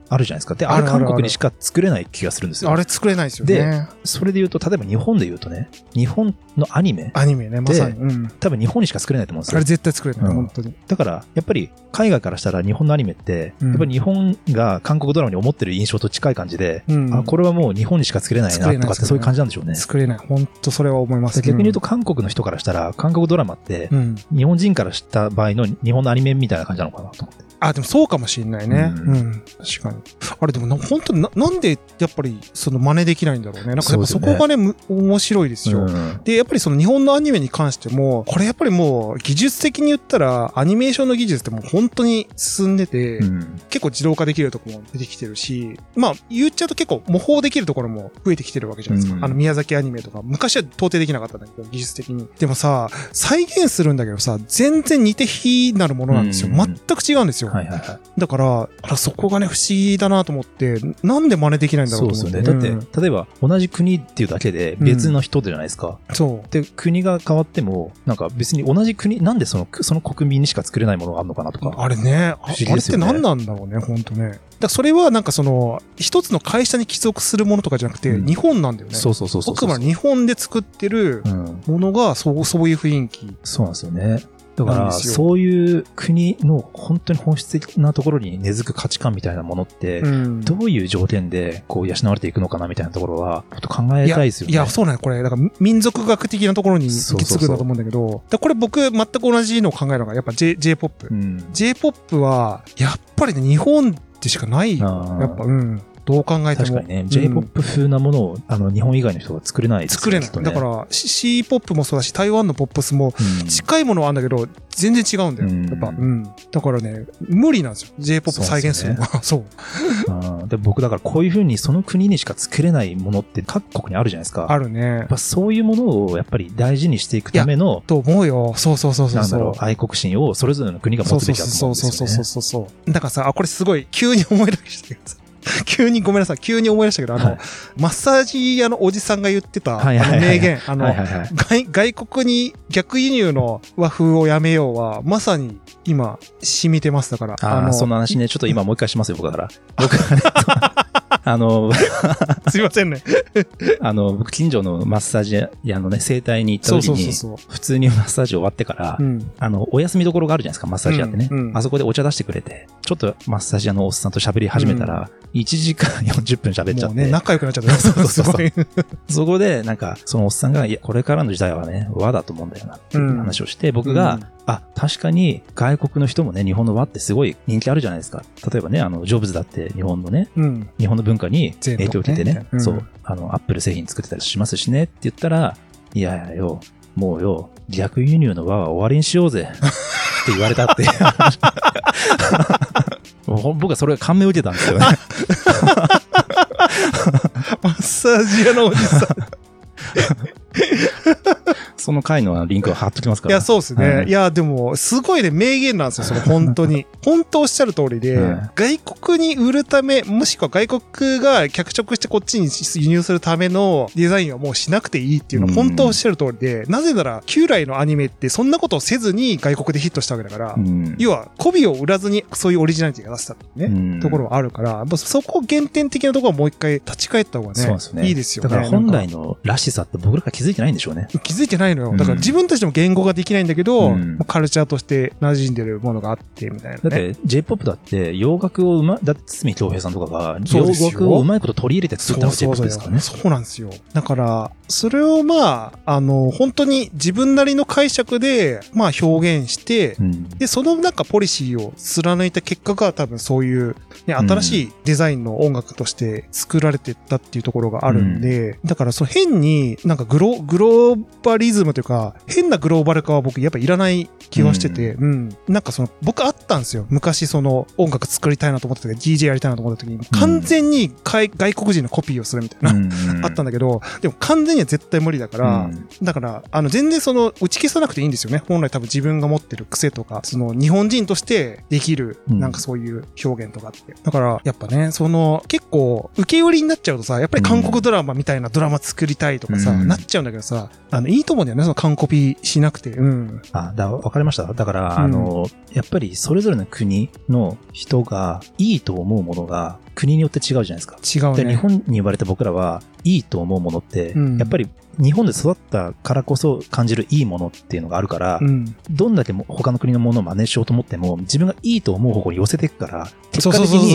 あるじゃないですか。で、あれ韓国にしか作れない気がするんですよ。あれ作れないですよね。で、それで言うと、例えば日本で言うとね、日本のアニメ。アニメね、まさに。うん、多分日本にしか作れないと思うんですよ。あれ絶対作れない、うん、本当に。だから、やっぱり海外からしたら日本のアニメって、やっぱり日本が韓国ドラマに思ってる印象と近い感じで、うん、これはもう日本にしか作れないなとかってそういう感じなんでしょうね。作れない。本当それは思います。逆に言うと、韓国の人からしたら、韓国ドラマって、日本人から知った場合の日本のアニメみたいな感じなのかなと思って。でもそうかもしれないね。うん。うん、確かに。あれでも本当になんでやっぱり真似できないんだろうね。なんかやっぱそこがね、面白いですよ、うん。で、やっぱり日本のアニメに関しても、これやっぱりもう技術的に言ったら、アニメーションの技術ってもう本当に進んでて、うん、結構自動化できるところも出てきてるし、言っちゃうと結構模倣できるところも増えてきてるわけじゃないですか。うん、宮崎アニメとか、昔は到底できなかったんだけど、技術的に。でもさ、再現するんだけどさ、全然似て非なるものなんですよ。うん、全く違うんですよ。はいはいはい、だからそこがね不思議だなと思って、なんで真似できないんだろうと思って。そうですよね、だって例えば同じ国っていうだけで別の人じゃないですか、うん、そうで国が変わってもなんか別に同じ国なんでその国民にしか作れないものがあるのかなとか、あれね、不思議ですよね。あれって何なんだろうね、本当ね。だそれはなんかその一つの会社に帰属するものとかじゃなくて日本なんだよね。そうそうそうそう。僕は日本で作ってるものがそういう雰囲気。そうなんですよね。だからそういう国の本当に本質的なところに根付く価値観みたいなものってどういう条件でこう養われていくのかなみたいなところはちょっと考えたいですよね。いやそうなんだ、これだから民族学的なところに行き着くんだと思うんだけど、そうそうそう、だこれ僕全く同じのを考えるのがやっぱ J-POP、うん、J-POP はやっぱりね日本ってしかないよやっぱ、うん、どう考えても確かにね、うん、J-POP 風なものを日本以外の人は作れないです、ね、作れない、ね、だから C-POP もそうだし台湾のポップスも近いものはあるんだけど、うん、全然違うんだよ、うん、やっぱ、うん、だからね無理なんですよ J-POP 再現するのは。そうですね。そうで僕だからこういう風にその国にしか作れないものって各国にあるじゃないですか。あるね。やっぱそういうものをやっぱり大事にしていくためのと思うよ。そうそうそうそうそう。なんだろう、愛国心をそれぞれの国が持つべきだと思うんですよね。そうそうそうそうそう。だからさ、これすごい急に思い出してください。急に思い出したけど、はい、マッサージ屋のおじさんが言ってた、はいはいはい、名言、はいはいはい、外国に逆輸入の和風をやめようは、まさに今、染みてます。だから。その話ね、ちょっと今もう一回しますよ、僕だから。僕はね、すいませんね。僕近所のマッサージ屋のね、整体に行った時に、そうそうそうそう、普通にマッサージ終わってから、うん、お休みどころがあるじゃないですか、マッサージ屋ってね、うんうん。あそこでお茶出してくれて、ちょっとマッサージ屋のおっさんと喋り始めたら、うん、1時間40分喋っちゃって。もうね、仲良くなっちゃった。そうそうそう。そこで、なんか、そのおっさんが、いや、これからの時代はね、和だと思うんだよな、っていう話をして、うん、僕が、うん、確かに外国の人もね、日本の和ってすごい人気あるじゃないですか。例えばね、ジョブズだって日本のね、うん、日本の文化に影響を受けてね、うん、そう、アップル製品作ってたりしますしねって言ったら、いやいやよ、もうよ、逆輸入の和は終わりにしようぜって言われたって。僕はそれが感銘を受けたんですよね。マッサージ屋のおじさん。その回のリンクを貼っときますから。いや、そうですね。はい、いや、でも、すごいね、名言なんですよ、それ、本当に。本当おっしゃる通りで、はい、外国に売るため、もしくは外国が脚色してこっちに輸入するためのデザインはもうしなくていいっていうのは、本当おっしゃる通りで、なぜなら、旧来のアニメってそんなことをせずに外国でヒットしたわけだから、要は、媚びを売らずに、そういうオリジナリティが出したっていうね、ところはあるから、そこ原点的なところはもう一回立ち返った方がね、そうですね、いいですよね。だから本来のらしさって僕らが気づいてないんでしょうね。気づいてないのよ。だから自分たちも言語ができないんだけど、うん、カルチャーとして馴染んでるものがあってみたいな、ね。だって J-POP だって洋楽をだって堤恭平さんとかが洋楽をうまいこと取り入れて作ったのが J-POP ですからね。そうなんですよ。だからそれを本当に自分なりの解釈で表現して、うん、でそのなんかポリシーを貫いた結果が多分そういう、ね、新しいデザインの音楽として作られてったっていうところがあるんで、うん、だからその変になんかグローバリズムというか変なグローバル化は僕やっぱいらない気はしてて、うんうん、なんか僕あったんですよ、昔その音楽作りたいなと思った時、 DJ やりたいなと思った時に完全に外国人のコピーをするみたいな、うん、あったんだけど、でも完全には絶対無理だから、うん、だから全然打ち消さなくていいんですよね、本来多分自分が持ってる癖とか、その日本人としてできるなんかそういう表現とかって、だからやっぱね、結構受け売りになっちゃうとさ、やっぱり韓国ドラマみたいなドラマ作りたいとかさ、うん、なっちゃうんだけどさ、いいと思うんだよね、その完コピしなくて。うん。わかりました。だから、うん、やっぱりそれぞれの国の人がいいと思うものが国によって違うじゃないですか。違うね。で、日本に生まれた僕らはいいと思うものって、うん、やっぱり日本で育ったからこそ感じるいいものっていうのがあるから、うん、どんだけも他の国のものを真似しようと思っても自分がいいと思う方向に寄せていくから、結果的に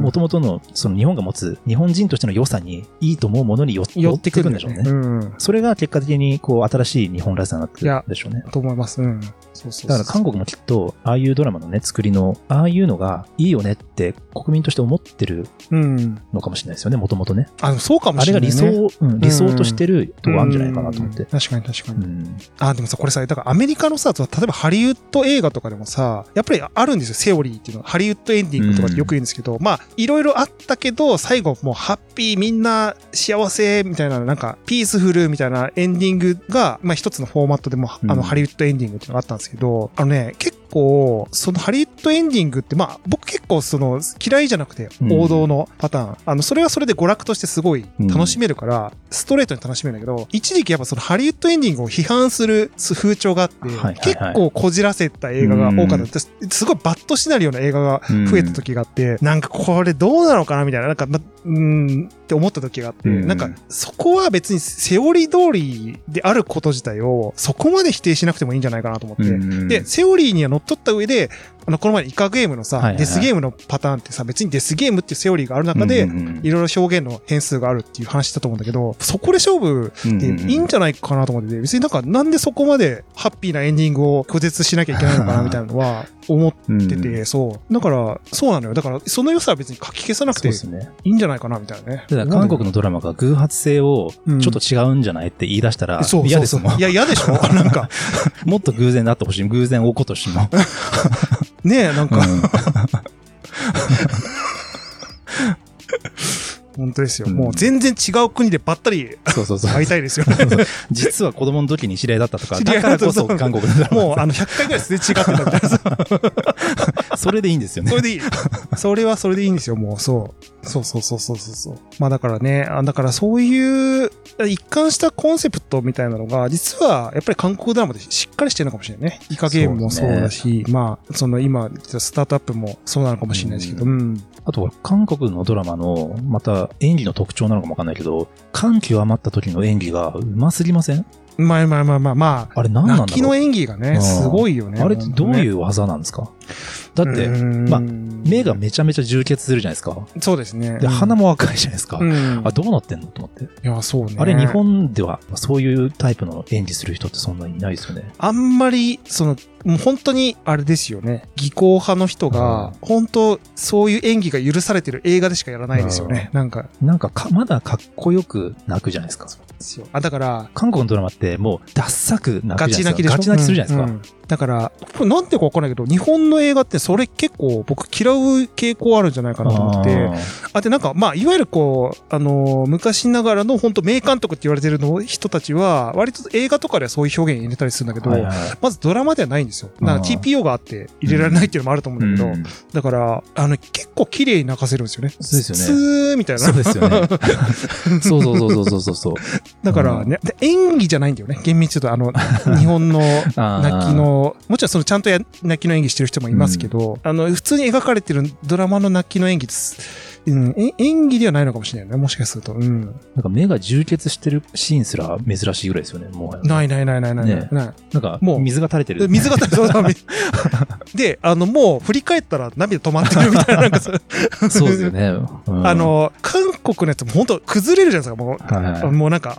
元々のその日本が持つ日本人としての良さにいいと思うものに寄ってくるんでしょうね、うん、それが結果的に新しい日本らしさになってるんでしょうねと思います、うん、そうそうそう。だから韓国もきっとああいうドラマのね、作りのああいうのがいいよねって国民として思ってるのかもしれないですよね、元々ね。そうかもしれないね、あれが理想としてるとこあるんじゃないかなと思って、うん、確かに確かに、うん、でもさ、これさ、だからアメリカのさ、例えばハリウッド映画とかでもさ、やっぱりあるんですよ、セオリーっていうのは、ハリウッドエンディングとかってよく言うんですけど、いろいろあったけど最後もうハッピー、みんな幸せみたいな、なんかピースフルみたいなエンディングが一つのフォーマットでもハリウッドエンディングっていうのがあったんですけど、結構構そのハリウッドエンディングってまあ僕結構その嫌いじゃなくて王道のパターン、うん、それはそれで娯楽としてすごい楽しめるからストレートに楽しめるんだけど、一時期やっぱそのハリウッドエンディングを批判する風潮があって、はいはいはい、結構こじらせた映画が多かった。すごいバッドシナリオの映画が増えた時があって、なんかこれどうなのかなみたいな、なんか、って思った時があって、なんかそこは別にセオリー通りであること自体をそこまで否定しなくてもいいんじゃないかなと思って、でセオリーにはのっとった上でこの前イカゲームのさ、はいはいはい、デスゲームのパターンってさ、別にデスゲームっていうセオリーがある中で、いろいろ表現の変数があるっていう話だと思うんだけど、そこで勝負っていいんじゃないかなと思ってて、別になんかなんでそこまでハッピーなエンディングを拒絶しなきゃいけないのかなみたいなのは思ってて、そう。だから、そうなのよ。だから、その良さは別に書き消さなくていいんじゃないかなみたいなね。だから韓国のドラマが偶発性をちょっと違うんじゃないって言い出したら、嫌ですもん。そうそうそう。いや、嫌でしょなんか。もっと偶然であってほしい。偶然をことしも。ねえ、なんか、本当ですよ、もう全然違う国でばったり会いたいですよね。そうそうそう実は子供の時に知り合いだったとか、だからこそ韓国のドラマもう100回ぐらいすれ違ってたみたいなそれでいいんですよね。それでいい。それはそれでいいんですよ、もう。そう。まあだからね、だからそういう一貫したコンセプトみたいなのが、実はやっぱり韓国ドラマでしっかりしてるのかもしれないね。イカゲームもそうだし、ね、まあ、その今、スタートアップもそうなのかもしれないですけど。あとは韓国のドラマの、また演技の特徴なのかもわかんないけど、感極まった時の演技がうますぎません？まあ。あれ何なんだろう？泣きの演技がね、すごいよね。あれってどういう技なんですか？だって、まあ、目がめちゃめちゃ充血するじゃないですか。そうですね。で、鼻も赤いじゃないですか。あ、どうなってんのと思って。いや、そうね。あれ、日本では、そういうタイプの演技する人ってそんなにいないですよね。あんまり、もう本当に、あれですよね。技巧派の人が、本当、そういう演技が許されてる映画でしかやらないですよね。なんか、まだかっこよく泣くじゃないですか。そうですよ。あ、だから、韓国のドラマって、もう、ダッサく泣くじゃないですか。ガチ泣きするじゃないですか。だから、これなんてかわからないけど、日本の映画ってそれ結構僕嫌う傾向あるんじゃないかなと思って。で、なんか、まあ、いわゆるこう、昔ながらの本当名監督って言われてるの人たちは、割と映画とかではそういう表現入れたりするんだけど、はいはい、まずドラマではないんですよ。なんか TPO があって入れられないっていうのもあると思うんだけど、だから、結構綺麗に泣かせるんですよね。そうですよね。スーみたいな。そうですよね。そう。だからね、演技じゃないんだよね。厳密に言うと、日本の泣きの、もちろんそのちゃんと泣きの演技してる人もいますけど、普通に描かれてるドラマの泣きの演技です。演技ではないのかもしれないね。もしかすると。なんか目が充血してるシーンすら珍しいぐらいですよね。もう。ない。なんか、もう水が垂れてる。水が垂れてる。で、もう振り返ったら涙止まってるみたいな。なんかそうですよね。韓国のやつも本当崩れるじゃないですか。もう、はい、もうなんか、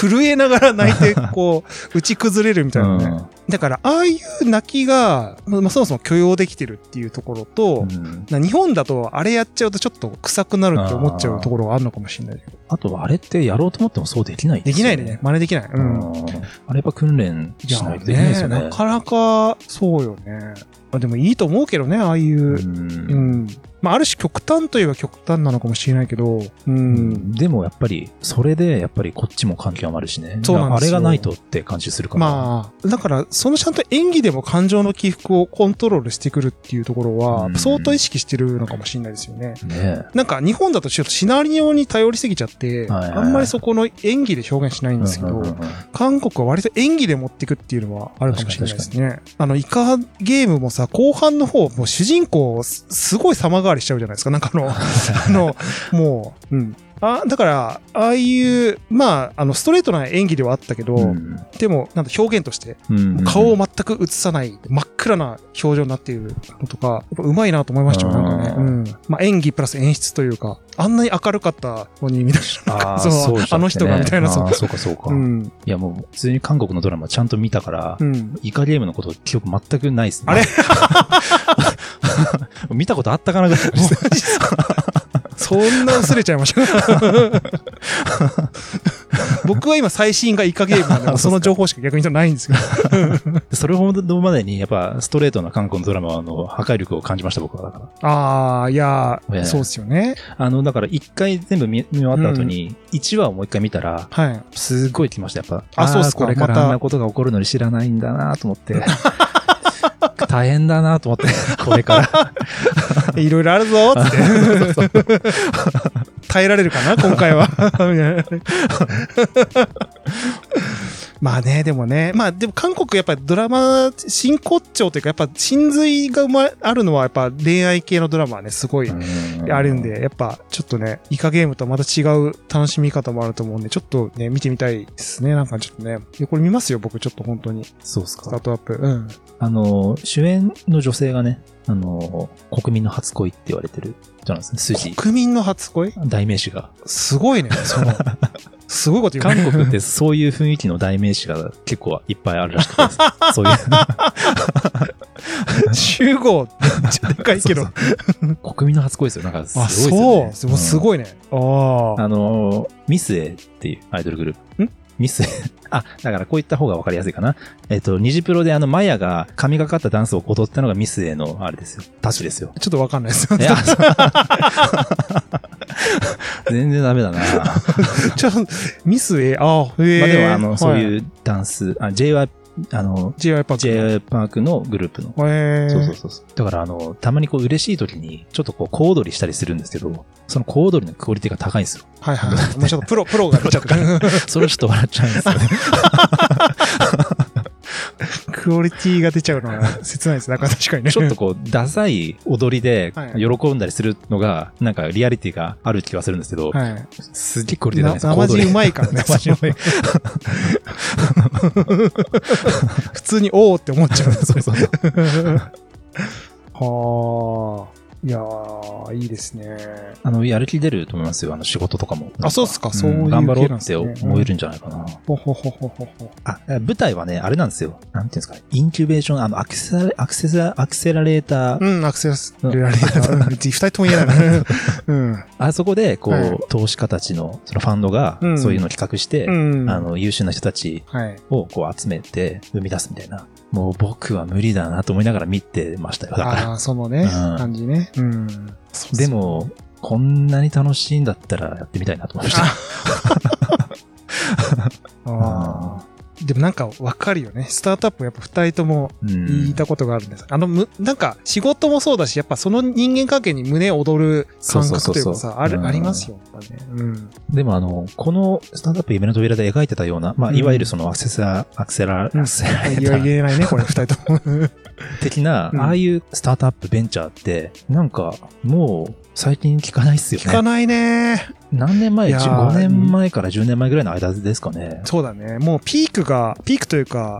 震えながら泣いて、こう、打ち崩れるみたいなね。だから、ああいう泣きが、まあ、そもそも許容できてるっていうところと、日本だとあれやっちゃうとちょっと臭くなるって思っちゃうところがあるのかもしれない。あとはあれってやろうと思ってもそうできないですよね。できないね。真似できない。あれやっぱ訓練しないとできないですよね。なかなか、そうよね。でもいいと思うけどね、ああいう。まあ、ある種極端といえば極端なのかもしれないけど。でもやっぱり、それでやっぱりこっちも感極まるしね。そうなんですよ。あれがないとって感じするから。まあ、だから、そのちゃんと演技でも感情の起伏をコントロールしてくるっていうところは、相当意識してるのかもしれないですよね。なんか日本だとちょっとシナリオに頼りすぎちゃって、あんまりそこの演技で表現しないんですけど、韓国は割と演技で持っていくっていうのはあるかもしれないですね。イカゲームもさ、後半の方、もう主人公、すごい様がしちゃうじゃないですか。なんかもう、だから、ああいう、まあ、ストレートな演技ではあったけど、でも、なんか表現として、顔を全く映さない、真っ暗な表情になっているのとか、やっぱうまいなと思いましたよ、なんかね。まあ、演技プラス演出というか、あんなに明るかったのに、みたいな、あの人が、みたいな、そうか。いや、もう、普通に韓国のドラマちゃんと見たから、イカゲームのこと、記憶全くないですね。あれ見たことあったかなぐらい。そんな薄れちゃいました僕は今最新がイカゲームなんで、その情報しか逆にないんですけどそれほどまでにやっぱストレートな韓国のドラマの破壊力を感じました、僕は。だからいや、そうですよね。だから一回全部見終わった後に1話をもう一回見たら、すごい来ました、やっぱ。そうっすか。これからあんなことが起こるのに知らないんだなと思って大変だなと思ってこれからいろいろあるぞって耐えられるかな今回はまあね、でもね、まあでも韓国やっぱりドラマ真骨頂というか、やっぱ真髄があるのはやっぱ恋愛系のドラマはね、すごいあるんで、やっぱちょっとね、イカゲームとはまた違う楽しみ方もあると思うんで、ちょっとね、見てみたいですね。なんかちょっとね、これ見ますよ、僕ちょっと本当に。そうですか。スタートアップ。うん。主演の女性がね、国民の初恋って言われてる人なんですね、筋。国民の初恋？代名詞が。すごいね、その。すごいこと言うね。韓国ってそういう雰囲気の代名詞が結構いっぱいあるらしくてです。そういう。集合でかいけど。国民の初恋ですよ。なんかすごいですよね。あ、そう。すごいね。ああ。ミスエっていうアイドルグループ。ん？ミスエ。あ、だからこういった方がわかりやすいかな。ニジプロでマヤが神がかったダンスを踊ったのがミスエのあれですよ。タッチですよ。ちょっとわかんないですよ。いや全然ダメだなちょミスA、ああ、へえ。まあ、でも、そういうダンス、JYP、JYP パークのグループの。へえ。そう。だから、たまにこう、嬉しい時に、ちょっとこう、小踊りしたりするんですけど、その小踊りのクオリティが高いんですよ。はいはい。もうちょっとプロが出ちゃったから。それちょっと笑っちゃうんですよね。クオリティが出ちゃうのは切ないですね。確かにね。ちょっとこう、ダサい踊りで喜んだりするのが、なんかリアリティがある気はするんですけど、はい、すげえクオリティ高いですよ。生地うまいからね。生地うまい。普通におーって思っちゃうんですよ。はー。いやー、いいですね。やる気出ると思いますよ。仕事とかも。あ、そうっすか、そういう。頑張ろうって思えるんじゃないかな。ほほほほほほ。あ、舞台はね、あれなんですよ。なんていうんですかね。インキュベーション、アクセラレーター。うん、アクセラレーター。二人とも言えないね。うん。あそこで、こう、投資家たちの、そのファンドが、そういうのを企画して、優秀な人たちをこう集めて、生み出すみたいな。もう僕は無理だなと思いながら見てましたよ。だから。ああ、そのね、感じね。うん。でも、こんなに楽しいんだったらやってみたいなと思いました。あでもなんかわかるよね。スタートアップやっぱ二人とも言いたことがあるんです。なんか仕事もそうだし、やっぱその人間関係に胸躍る感覚というかさ、ありますよね。うん。でもこのスタートアップ夢の扉で描いてたような、まあいわゆるそのアクセラレーター。言えないね、これ二人とも。的な、ああいうスタートアップベンチャーって、なんかもう最近聞かないっすよね。聞かないね。何年前 ?5 年前から10年前ぐらいの間ですかね。そうだね。もうピークというか、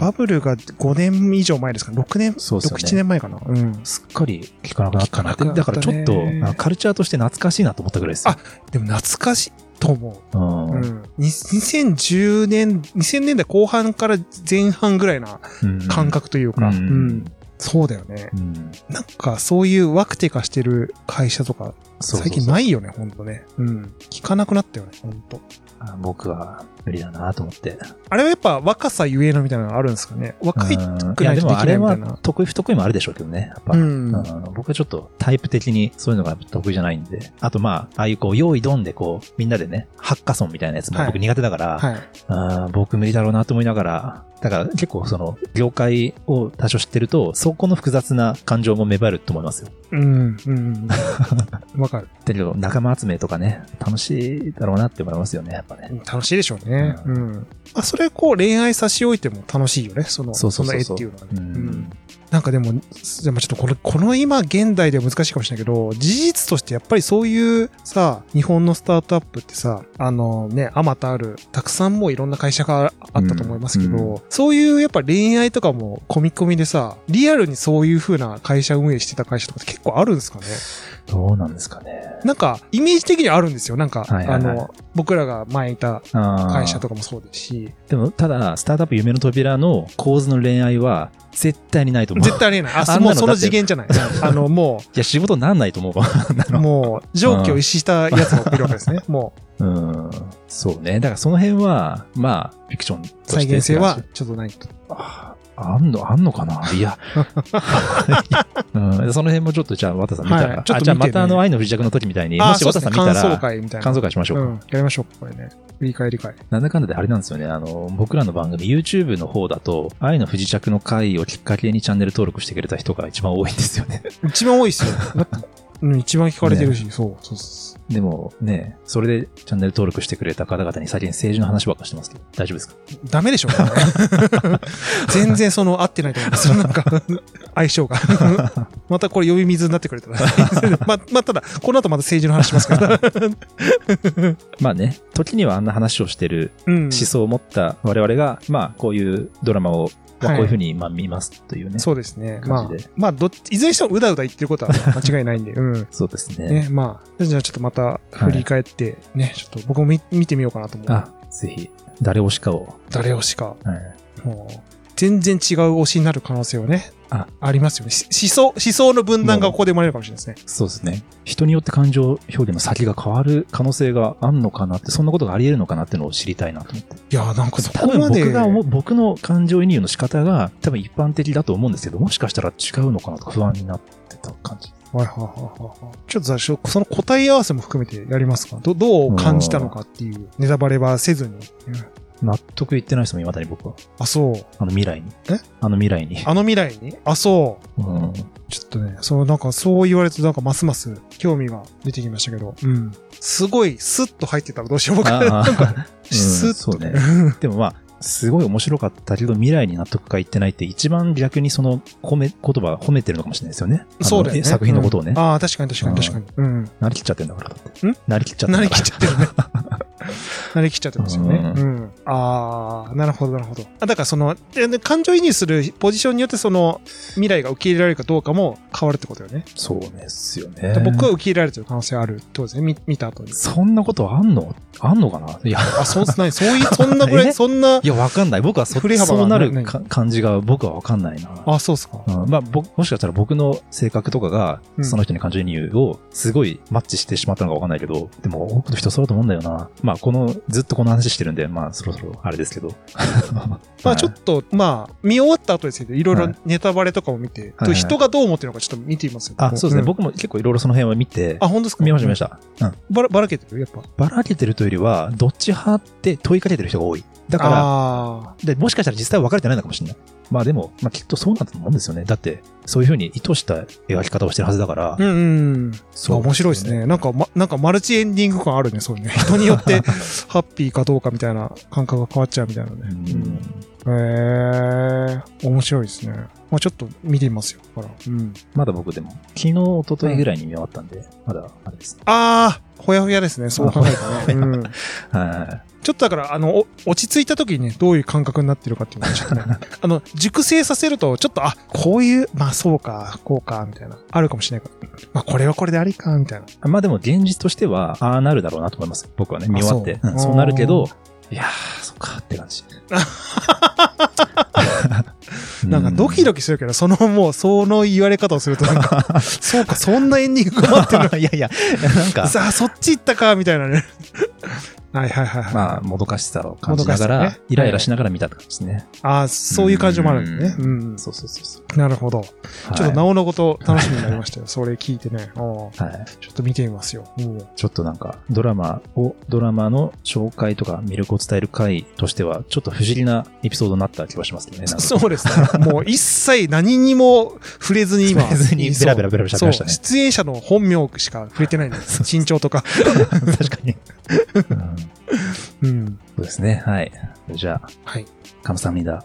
バブルが5年以上前ですかね。6年、ね、6、7年前かな。うん。すっかり聞かなくなったなって。だからちょっと、カルチャーとして懐かしいなと思ったぐらいです。あ、でも懐かしいと思う。うん。2000年代後半から前半ぐらいな感覚というか。そうだよね。なんかそういうワクテカしてる会社とか、最近ないよね、ほんとね。うん。聞かなくなったよね、ほんと。僕は無理だなと思って。あれはやっぱ若さゆえのみたいなのあるんですかね。若いくらいできないみたいな。いやでもあれは得意不得意もあるでしょうけどね。やっぱ、僕はちょっとタイプ的にそういうのが得意じゃないんで。あとまあ、ああいうこう、用意どんでこう、みんなでね、ハッカソンみたいなやつも僕苦手だから、僕無理だろうなと思いながら、だから結構その、業界を多少知ってると、そこの複雑な感情も芽生えると思いますよ。わかる。だけど仲間集めとかね、楽しいだろうなって思いますよね、やっぱね。楽しいでしょうね。あ、それこう恋愛差し置いても楽しいよね。その絵っていうのはね。なんかでも、ちょっとこの今現代では難しいかもしれないけど、事実としてやっぱりそういうさ、日本のスタートアップってさ、あまたある、たくさんもういろんな会社があったと思いますけど、そういうやっぱ恋愛とかも込み込みでさ、リアルにそういう風な会社運営してた会社とかって結構あるんですかね。どうなんですかね。なんか、イメージ的にはあるんですよ。なんか、僕らが前いた会社とかもそうですし。でも、ただ、スタートアップ夢の扉の構図の恋愛は、絶対にないと思う。絶対にない。もうその次元じゃない。もう。いや、仕事なんないと思うわ。もう、常軌を逸したやつがいるわけですね。もう。そうね。だからその辺は、まあ、フィクションとして。再現性は、ちょっとないと。あんのかな、いや、うん、その辺もちょっとじゃあ渡さん見たら、はい、ちょっと見てね、じゃあまた愛の不時着の時みたいにもし渡さん見たら感想会しましょうか、うん、やりましょうこれね、理解なんだかんだであれなんですよね、僕らの番組 YouTube の方だと愛の不時着の回をきっかけにチャンネル登録してくれた人が一番多いんですよね一番多いっすようん、一番聞かれてるし、ね、そう。でもね、それでチャンネル登録してくれた方々に最近政治の話ばっかしてますけど、大丈夫ですか？ダメでしょ、ね、全然合ってないと思います。なんか、相性が。またこれ呼び水になってくれたら。まあ、ただ、この後また政治の話しますから。まあね、時にはあんな話をしてる思想を持った我々が、うん、まあ、こういうドラマをまあ、こういうふうにまあ見ますというね。そうですね。まあいずれにしてもうだうだ言ってることは間違いないんで。うん。そうですね。ね、まあ、じゃあちょっとまた振り返ってね、はい、ちょっと僕も見てみようかなと思う。あ、ぜひ。誰推しか。はい。もう全然違う推しになる可能性はね。ありますよね。思想の分断がここで生まれるかもしれないですね。そうですね。人によって感情表現の先が変わる可能性があんのかなって、そんなことがあり得るのかなっていうのを知りたいなと思って。いやー、なんかそこまで。僕の感情移入の仕方が多分一般的だと思うんですけど、もしかしたら違うのかなとか不安になってた感じ。はいはいはい。ちょっと最初、その答え合わせも含めてやりますか？どう感じたのかっていう、ネタバレはせずに。納得いってない人も未だに僕は。あ、そう。あの未来に。あ、そう。うん。ちょっとね、なんかそう言われるとなんかますます興味が出てきましたけど。うん。すごいスッと入ってたらどうしよう僕は。なんかスッと、うん。そうね。でもまあ。すごい面白かったけど未来に納得がいってないって一番逆に言葉褒めてるのかもしれないですよね。そうだよね。作品のことをね。うん、ああ、確かに。うん。なりきっちゃってんだからだって。なりきっちゃってるね。なりきっちゃってますよね。うん。ああ、なるほど。だから感情移入するポジションによって未来が受け入れられるかどうかも変わるってことよね。そうですよね。僕は受け入れられてる可能性あるってことですね。見た後に。そんなことあんのかな。いや、そんなぐらい。いや、わかんない。僕はそうなる感じが僕はわかんないな。あ、そうっすか。うん、まあ、もしかしたら僕の性格とかが、その人に感情移入をすごいマッチしてしまったのかわかんないけど、でも多くの人そうだと思うんだよな。まあ、ずっとこの話してるんで、まあ、そろそろあれですけど。まあ、ちょっと、まあ、見終わった後ですけど、いろいろネタバレとかを見て、はい、人がどう思ってるのかちょっと見てみますよ。あ、そうですね。僕も結構いろいろその辺を見て。あ、本当ですか？見ました。うん。ばらけてるやっぱ。ばらけてるというよりは、どっち派って問いかけてる人が多い。だからで、もしかしたら実際は別れてないのかもしれない。まあでも、まあきっとそうなんだと思うんですよね。だって、そういうふうに意図した描き方をしてるはずだから。うん。そう、ね。面白いですね。なんかマルチエンディング感あるね、そういうね。人によって、ハッピーかどうかみたいな感覚が変わっちゃうみたいなね。面白いですね。まあちょっと見てみますよ。ほら。うん。まだ僕でも、昨日、一昨日ぐらいに見終わったんで、まだあれですね。あー、ほやほやですね。そう考えたらね。はい。ちょっとだから、落ち着いた時にね、どういう感覚になってるかっていうのをちょっとね、熟成させると、ちょっと、あ、こういう、まあそうか、こうか、みたいな、あるかもしれないから。まあこれはこれでありか、みたいな。まあでも現実としては、ああなるだろうなと思います。僕はね、見終わって。うん、そうなるけど、いやー、そっか、って感じ。なんかドキドキするけど、もう、その言われ方をするとなんか、そうか、そんなエンディングが待ってるの。いや、なんか。さあ、そっち行ったか、みたいなね。はい。まあ、もどかしさを感じながら、イライラしながら見たって感じですね。ああ、そういう感じもあるんですね。うん。そう。なるほど。ちょっと、なおのこと楽しみになりましたよ。それ聞いてね。はい。ちょっと見てみますよ。ちょっとなんか、ドラマの紹介とか魅力を伝える回としては、ちょっと不思議なエピソードになった気はしますね。そうですね。もう一切何にも触れずに今。ベラベラ喋ってましたね。出演者の本名しか触れてないんです。身長とか。確かに。うん。そうですね。はい。じゃあ。はい。カムサハムニダ。